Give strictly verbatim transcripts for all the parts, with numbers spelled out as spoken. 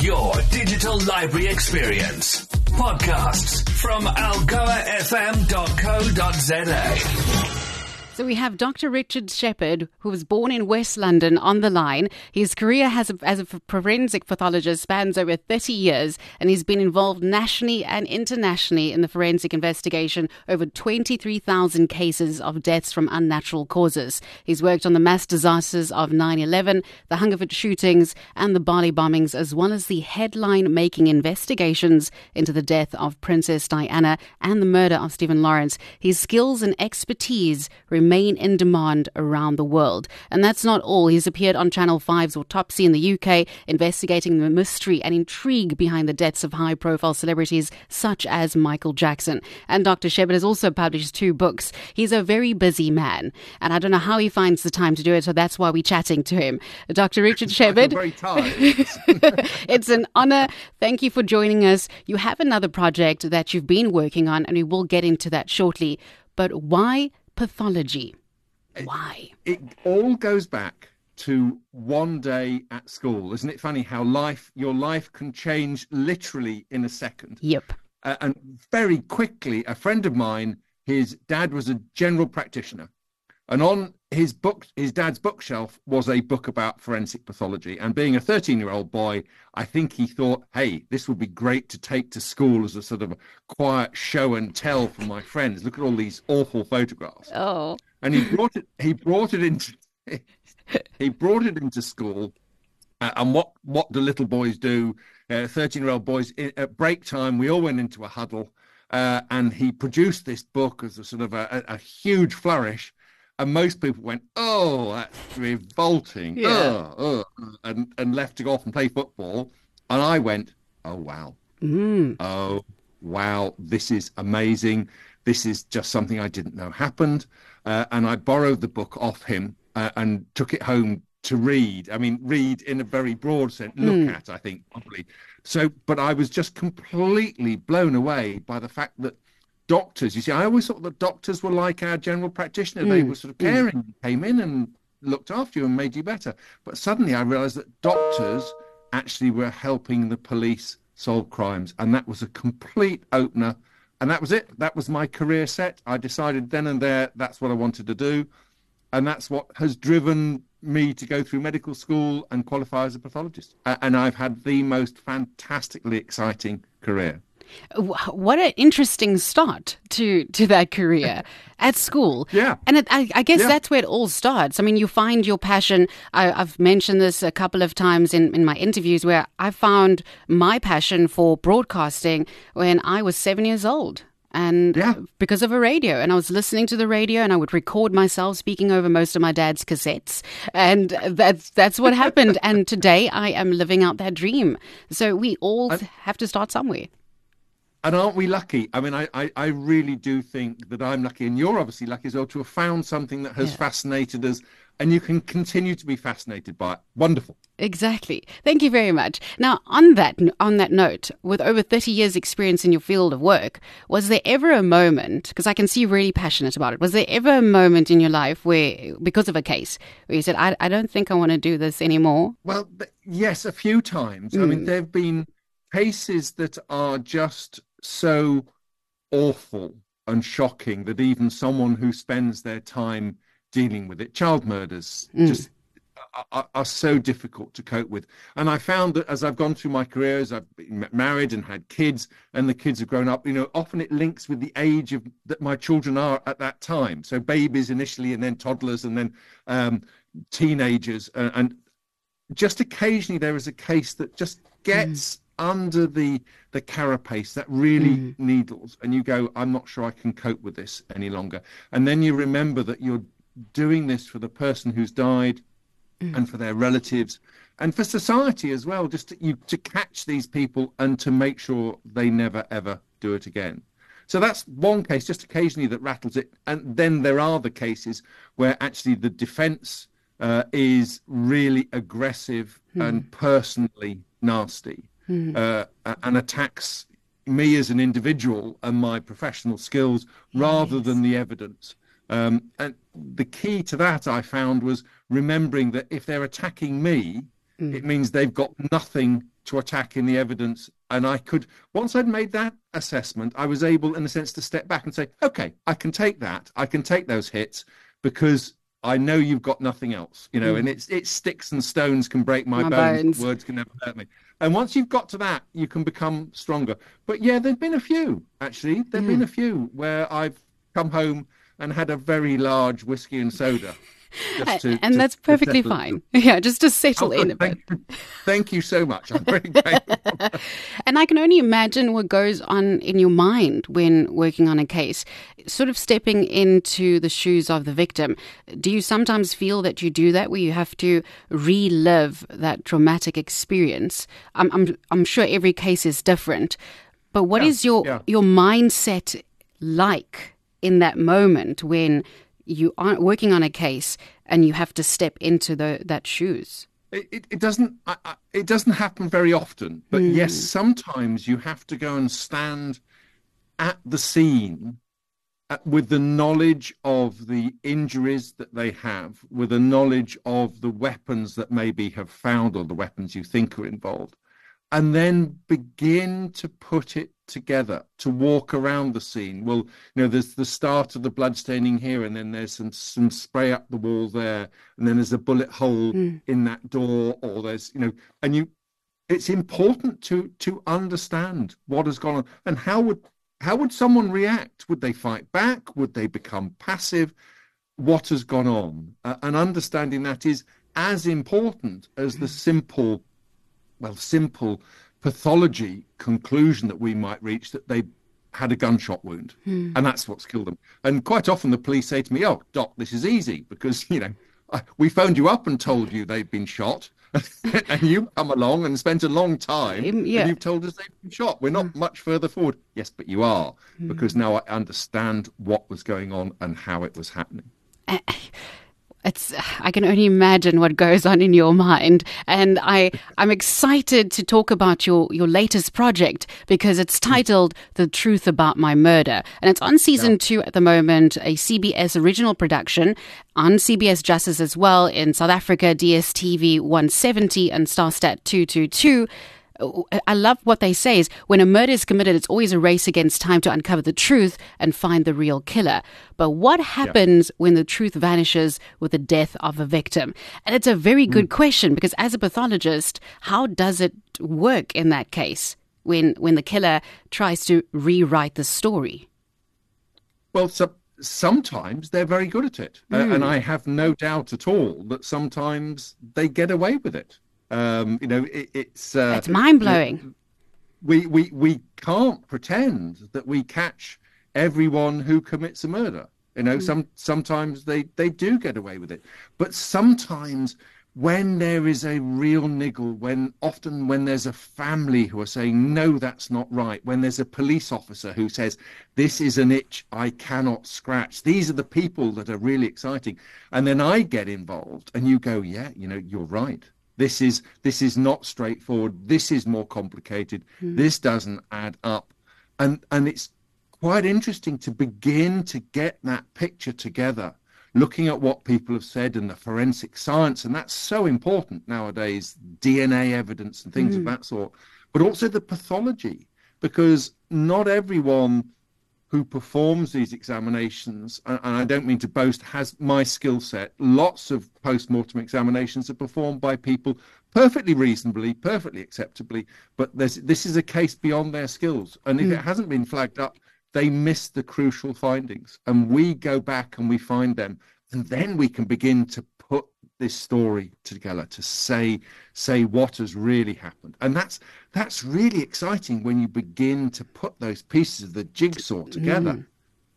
Your digital library experience. Podcasts from algoa f m dot co dot z a. So we have Doctor Richard Shepherd, who was born in West London, on the line. His career has a, as a forensic pathologist spans over thirty years, and he's been involved nationally and internationally in the forensic investigation over twenty-three thousand cases of deaths from unnatural causes. He's worked on the mass disasters of nine eleven, the Hungerford shootings and the Bali bombings, as well as the headline-making investigations into the death of Princess Diana and the murder of Stephen Lawrence. His skills and expertise remain Remain in demand around the world. And that's not all. He's appeared on Channel five's Autopsy in the U K, investigating the mystery and intrigue behind the deaths of high-profile celebrities such as Michael Jackson. And Doctor Shepherd has also published two books. He's a very busy man, and I don't know how he finds the time to do it, so that's why we're chatting to him. Doctor Richard Shepherd, I'm very tired. it's an honor. Thank you for joining us. You have another project that you've been working on, and we will get into that shortly. But why pathology? Why? It, it all goes back to one day at school. Isn't it funny how life, your life can change literally in a second? Yep. Uh, and very quickly, a friend of mine, his dad was a general practitioner. And on his book, his dad's bookshelf was a book about forensic pathology. And being a thirteen-year-old boy, I think he thought, hey, this would be great to take to school as a sort of quiet show and tell for my friends. Look at all these awful photographs. Oh. And he brought it, he brought it into, he brought it into school. Uh, and what, what do little boys do? Uh, thirteen-year-old boys, at break time, we all went into a huddle. Uh, and he produced this book as a sort of a, a, a huge flourish. And most people went, oh, that's revolting, yeah. oh, oh, and, and left to go off and play football. And I went, oh, wow. Mm. Oh, wow, this is amazing. This is just something I didn't know happened. Uh, and I borrowed the book off him uh, and took it home to read. I mean, read in a very broad sense, look mm. at, I think, probably. So, but I was just completely blown away by the fact that doctors, you see, I always thought that doctors were like our general practitioner. Mm. They were sort of caring, mm. came in and looked after you and made you better. But suddenly I realised that doctors actually were helping the police solve crimes. And that was a complete opener. And that was it. That was my career set. I decided then and there that's what I wanted to do. And that's what has driven me to go through medical school and qualify as a pathologist. And I've had the most fantastically exciting career. What an interesting start to, to that career at school. Yeah. And it, I, I guess yeah. that's where it all starts. I mean, you find your passion. I, I've mentioned this a couple of times in, in my interviews where I found my passion for broadcasting when I was seven years old. And yeah. because of a radio, and I was listening to the radio, and I would record myself speaking over most of my dad's cassettes, and that's that's what happened. And today I am living out that dream. So we all I'm- have to start somewhere. And aren't we lucky? I mean, I, I, I really do think that I'm lucky, and you're obviously lucky as well, to have found something that has yeah. fascinated us, and you can continue to be fascinated by it. Wonderful. Exactly. Thank you very much. Now, on that on that note, with over thirty years' experience in your field of work, was there ever a moment, because I can see you're really passionate about it, was there ever a moment in your life where, because of a case, where you said, I, I don't think I want to do this anymore? Well, yes, a few times. Mm. I mean, there have been cases that are just so awful and shocking that even someone who spends their time dealing with it, child murders, mm. just are, are so difficult to cope with. And I found that as I've gone through my career, as I've been married and had kids, and the kids have grown up, you know, often it links with the age of that my children are at that time. So babies initially, and then toddlers, and then um, teenagers. And, and just occasionally there is a case that just gets mm. under the the carapace that really mm. needles, and you go, I'm not sure I can cope with this any longer. And then you remember that you're doing this for the person who's died mm. and for their relatives and for society as well, just to, you to catch these people and to make sure they never ever do it again. So that's one case just occasionally that rattles it. And then there are the cases where actually the defense uh, is really aggressive mm. and personally nasty. Uh, and attacks me as an individual and my professional skills rather yes. than the evidence. Um, and the key to that, I found, was remembering that if they're attacking me, mm. it means they've got nothing to attacking the evidence. And I could, once I'd made that assessment, I was able, in a sense, to step back and say, okay, I can take that. I can take those hits because I know you've got nothing else, you know, mm. and it's it's sticks and stones can break my, my bones. bones. Words can never hurt me. And once you've got to that, you can become stronger. But yeah, there've been a few, actually. There've mm. been a few where I've come home and had a very large whiskey and soda. Just to, and to, that's perfectly fine. Yeah, just to settle oh, in a bit. You, thank you so much. I'm very grateful. And I can only imagine what goes on in your mind when working on a case, sort of stepping into the shoes of the victim. Do you sometimes feel that you do that, where you have to relive that traumatic experience? I'm, I'm, I'm sure every case is different, but what yeah, is your yeah. your mindset like in that moment when you aren't working on a case and you have to step into the, that shoes? It, it, it doesn't I, I, it doesn't happen very often. But mm. yes, sometimes you have to go and stand at the scene at, with the knowledge of the injuries that they have, with the knowledge of the weapons that maybe have found or the weapons you think are involved, and then begin to put it together, to walk around the scene. Well, you know, there's the start of the bloodstaining here, and then there's some, some spray up the wall there, and then there's a bullet hole mm. in that door, or there's, you know, and you, it's important to to understand what has gone on. And how would how would someone react? Would they fight back? Would they become passive? What has gone on? Uh, and understanding that is as important as the simple, well, simple pathology conclusion that we might reach, that they had a gunshot wound mm. and that's what's killed them. And quite often the police say to me, oh, Doc, this is easy because, you know, I, we phoned you up and told you they've been shot and you come along and spent a long time um, yeah. and you've told us they've been shot. We're not mm. much further forward. Yes, but you are, mm. because now I understand what was going on and how it was happening. Uh, It's, I can only imagine what goes on in your mind. And I, I'm excited to talk about your, your latest project, because it's titled The Truth About My Murder. And it's on season yeah. two at the moment, a C B S original production, on C B S Justice as well in South Africa, D S T V one seventy and StarSat two twenty-two. I love what they say is, when a murder is committed, it's always a race against time to uncover the truth and find the real killer. But what happens yeah. when the truth vanishes with the death of a victim? And it's a very good mm. question, because as a pathologist, how does it work in that case when when the killer tries to rewrite the story? Well, so, sometimes they're very good at it. Mm. Uh, and I have no doubt at all that sometimes they get away with it. Um, you know, it, it's uh, it's mind blowing. We, we we can't pretend that we catch everyone who commits a murder. You know, mm. some sometimes they, they do get away with it, but sometimes when there is a real niggle, when often when there's a family who are saying no, that's not right, when there's a police officer who says this is an itch I cannot scratch, these are the people that are really exciting, and then I get involved, and you go, yeah, you know, you're right. This is this is not straightforward. This is more complicated. Mm. This doesn't add up. And and it's quite interesting to begin to get that picture together, looking at what people have said and the forensic science. And that's so important nowadays, D N A evidence and things mm. of that sort. But also the pathology, because not everyone who performs these examinations, and I don't mean to boast, has my skill set. Lots of post-mortem examinations are performed by people perfectly reasonably, perfectly acceptably, but there's, this is a case beyond their skills. And if mm. it hasn't been flagged up, they miss the crucial findings. And we go back and we find them. And then we can begin to put this story together, to say say what has really happened. And that's that's really exciting when you begin to put those pieces of the jigsaw together mm.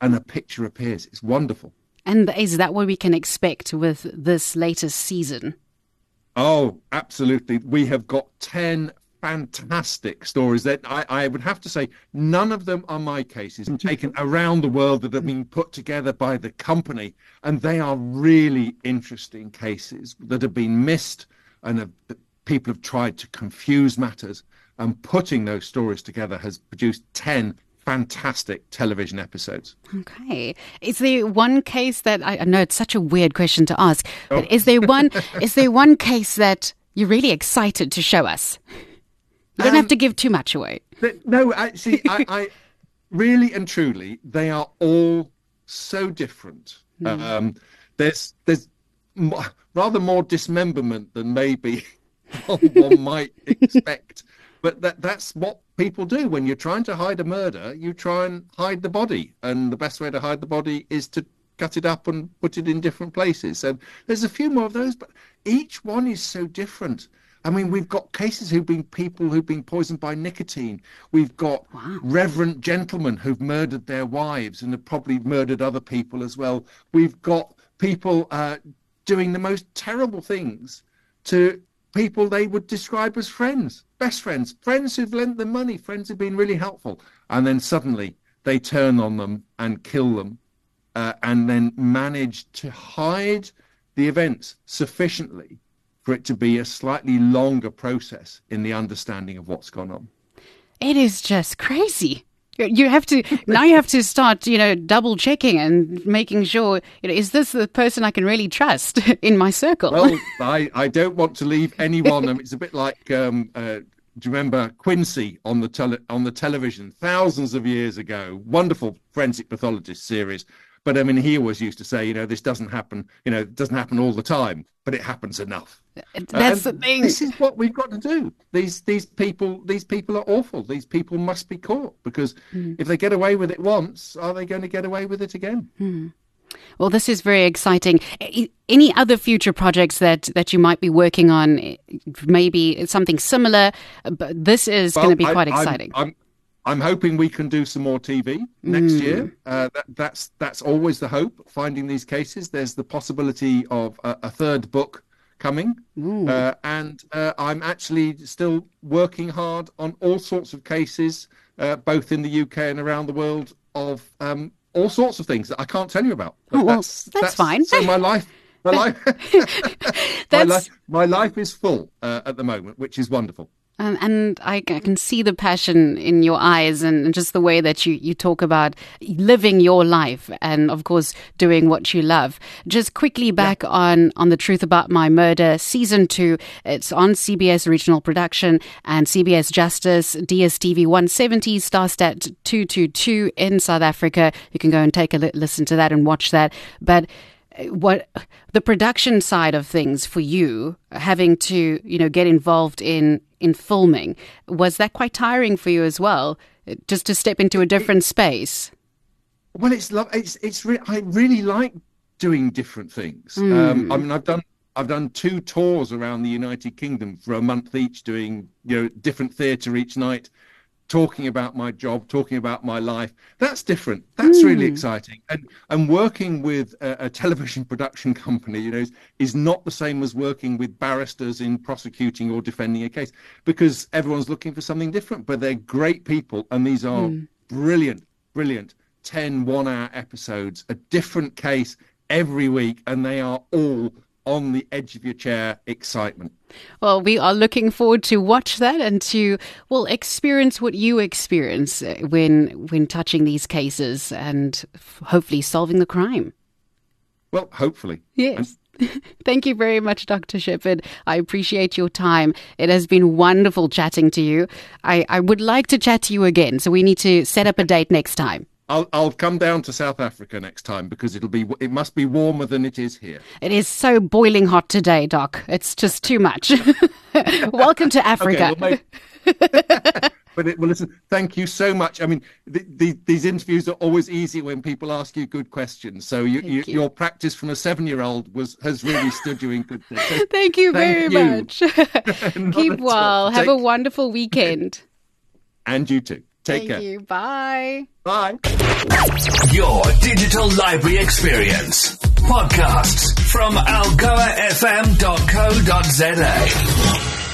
and a picture appears. It's wonderful. And is that what we can expect with this latest season? Oh, absolutely. We have got ten fantastic stories that I, I would have to say none of them are my cases taken around the world, that have been put together by the company, and they are really interesting cases that have been missed and have, people have tried to confuse matters, and putting those stories together has produced ten fantastic television episodes. Okay. Is there one case that I, I know it's such a weird question to ask, but oh. is there one is there one case that you're really excited to show us? You don't um, have to give too much away. Th- no, actually, I, I really and truly, they are all so different. Mm. Um, there's there's more, rather more dismemberment than maybe one might expect. But that that's what people do when you're trying to hide a murder. You try and hide the body, and the best way to hide the body is to cut it up and put it in different places. And there's a few more of those, but each one is so different. I mean, we've got cases who've been people who've been poisoned by nicotine. We've got wow. reverend gentlemen who've murdered their wives and have probably murdered other people as well. We've got people uh, doing the most terrible things to people they would describe as friends, best friends, friends who've lent them money, friends who've been really helpful. And then suddenly they turn on them and kill them uh, and then manage to hide the events sufficiently for it to be a slightly longer process in the understanding of what's gone on. It is just crazy. You have to now. You have to start, you know, double checking and making sure. You know, is this the person I can really trust in my circle? Well, I, I don't want to leave anyone. I mean, it's a bit like um, uh, do you remember Quincy on the tele- on the television thousands of years ago? Wonderful forensic pathologist series. But I mean, he always used to say, you know, this doesn't happen, you know, it doesn't happen all the time, but it happens enough. That's uh, the thing. This is what we've got to do. These these people, these people are awful. These people must be caught, because mm. if they get away with it once, are they going to get away with it again? Mm. Well, this is very exciting. Any other future projects that, that you might be working on, maybe something similar? But this is well, going to be quite I, exciting. I'm, I'm, I'm hoping we can do some more T V next mm. year. Uh, that, that's that's always the hope, finding these cases. There's the possibility of a, a third book coming. Mm. Uh, and uh, I'm actually still working hard on all sorts of cases, uh, both in the U K and around the world, of um, all sorts of things that I can't tell you about. But oh, well, that's, that's, that's fine. So my life... My life, my life, my life is full uh, at the moment, which is wonderful. Um, and I, I can see the passion in your eyes and just the way that you, you talk about living your life and, of course, doing what you love. Just quickly back yeah. on, on The Truth About My Murder, Season two. It's on C B S Regional Production and C B S Justice, D S T V one seventy, StarSat two twenty-two in South Africa. You can go and take a li- listen to that and watch that. But what the production side of things for you, having to, you know, get involved in in filming, was that quite tiring for you as well, just to step into a different it, space? Well, it's lo- it's it's re- I really like doing different things. Mm. Um, I mean, I've done I've done two tours around the United Kingdom for a month each, doing, you know, different theatre each night, talking about my job, talking about my life. That's different. That's mm. really exciting. And and working with a, a television production company, you know, is, is not the same as working with barristers in prosecuting or defending a case, because everyone's looking for something different. But they're great people, and these are mm. brilliant, brilliant ten one-hour episodes, a different case every week, and they are all on the edge of your chair excitement. Well, we are looking forward to watch that and to, well, experience what you experience when when touching these cases and hopefully solving the crime. Well, hopefully. Yes. And- Thank you very much, Doctor Shepherd. I appreciate your time. It has been wonderful chatting to you. I, I would like to chat to you again, so we need to set up a date next time. I'll I'll come down to South Africa next time, because it'll be it must be warmer than it is here. It is so boiling hot today, Doc. It's just too much. Welcome to Africa. Okay, well, mate... But it, well, listen, thank you so much. I mean, the, the, these interviews are always easy when people ask you good questions. So you, you, you. your practice from a seven-year-old was has really stood you in good things. So thank you thank very you. much. Keep well. Take... Have a wonderful weekend. And you too. Take Thank care. you. Bye. Bye. Your digital library experience. Podcasts from algoa f m dot co dot z a.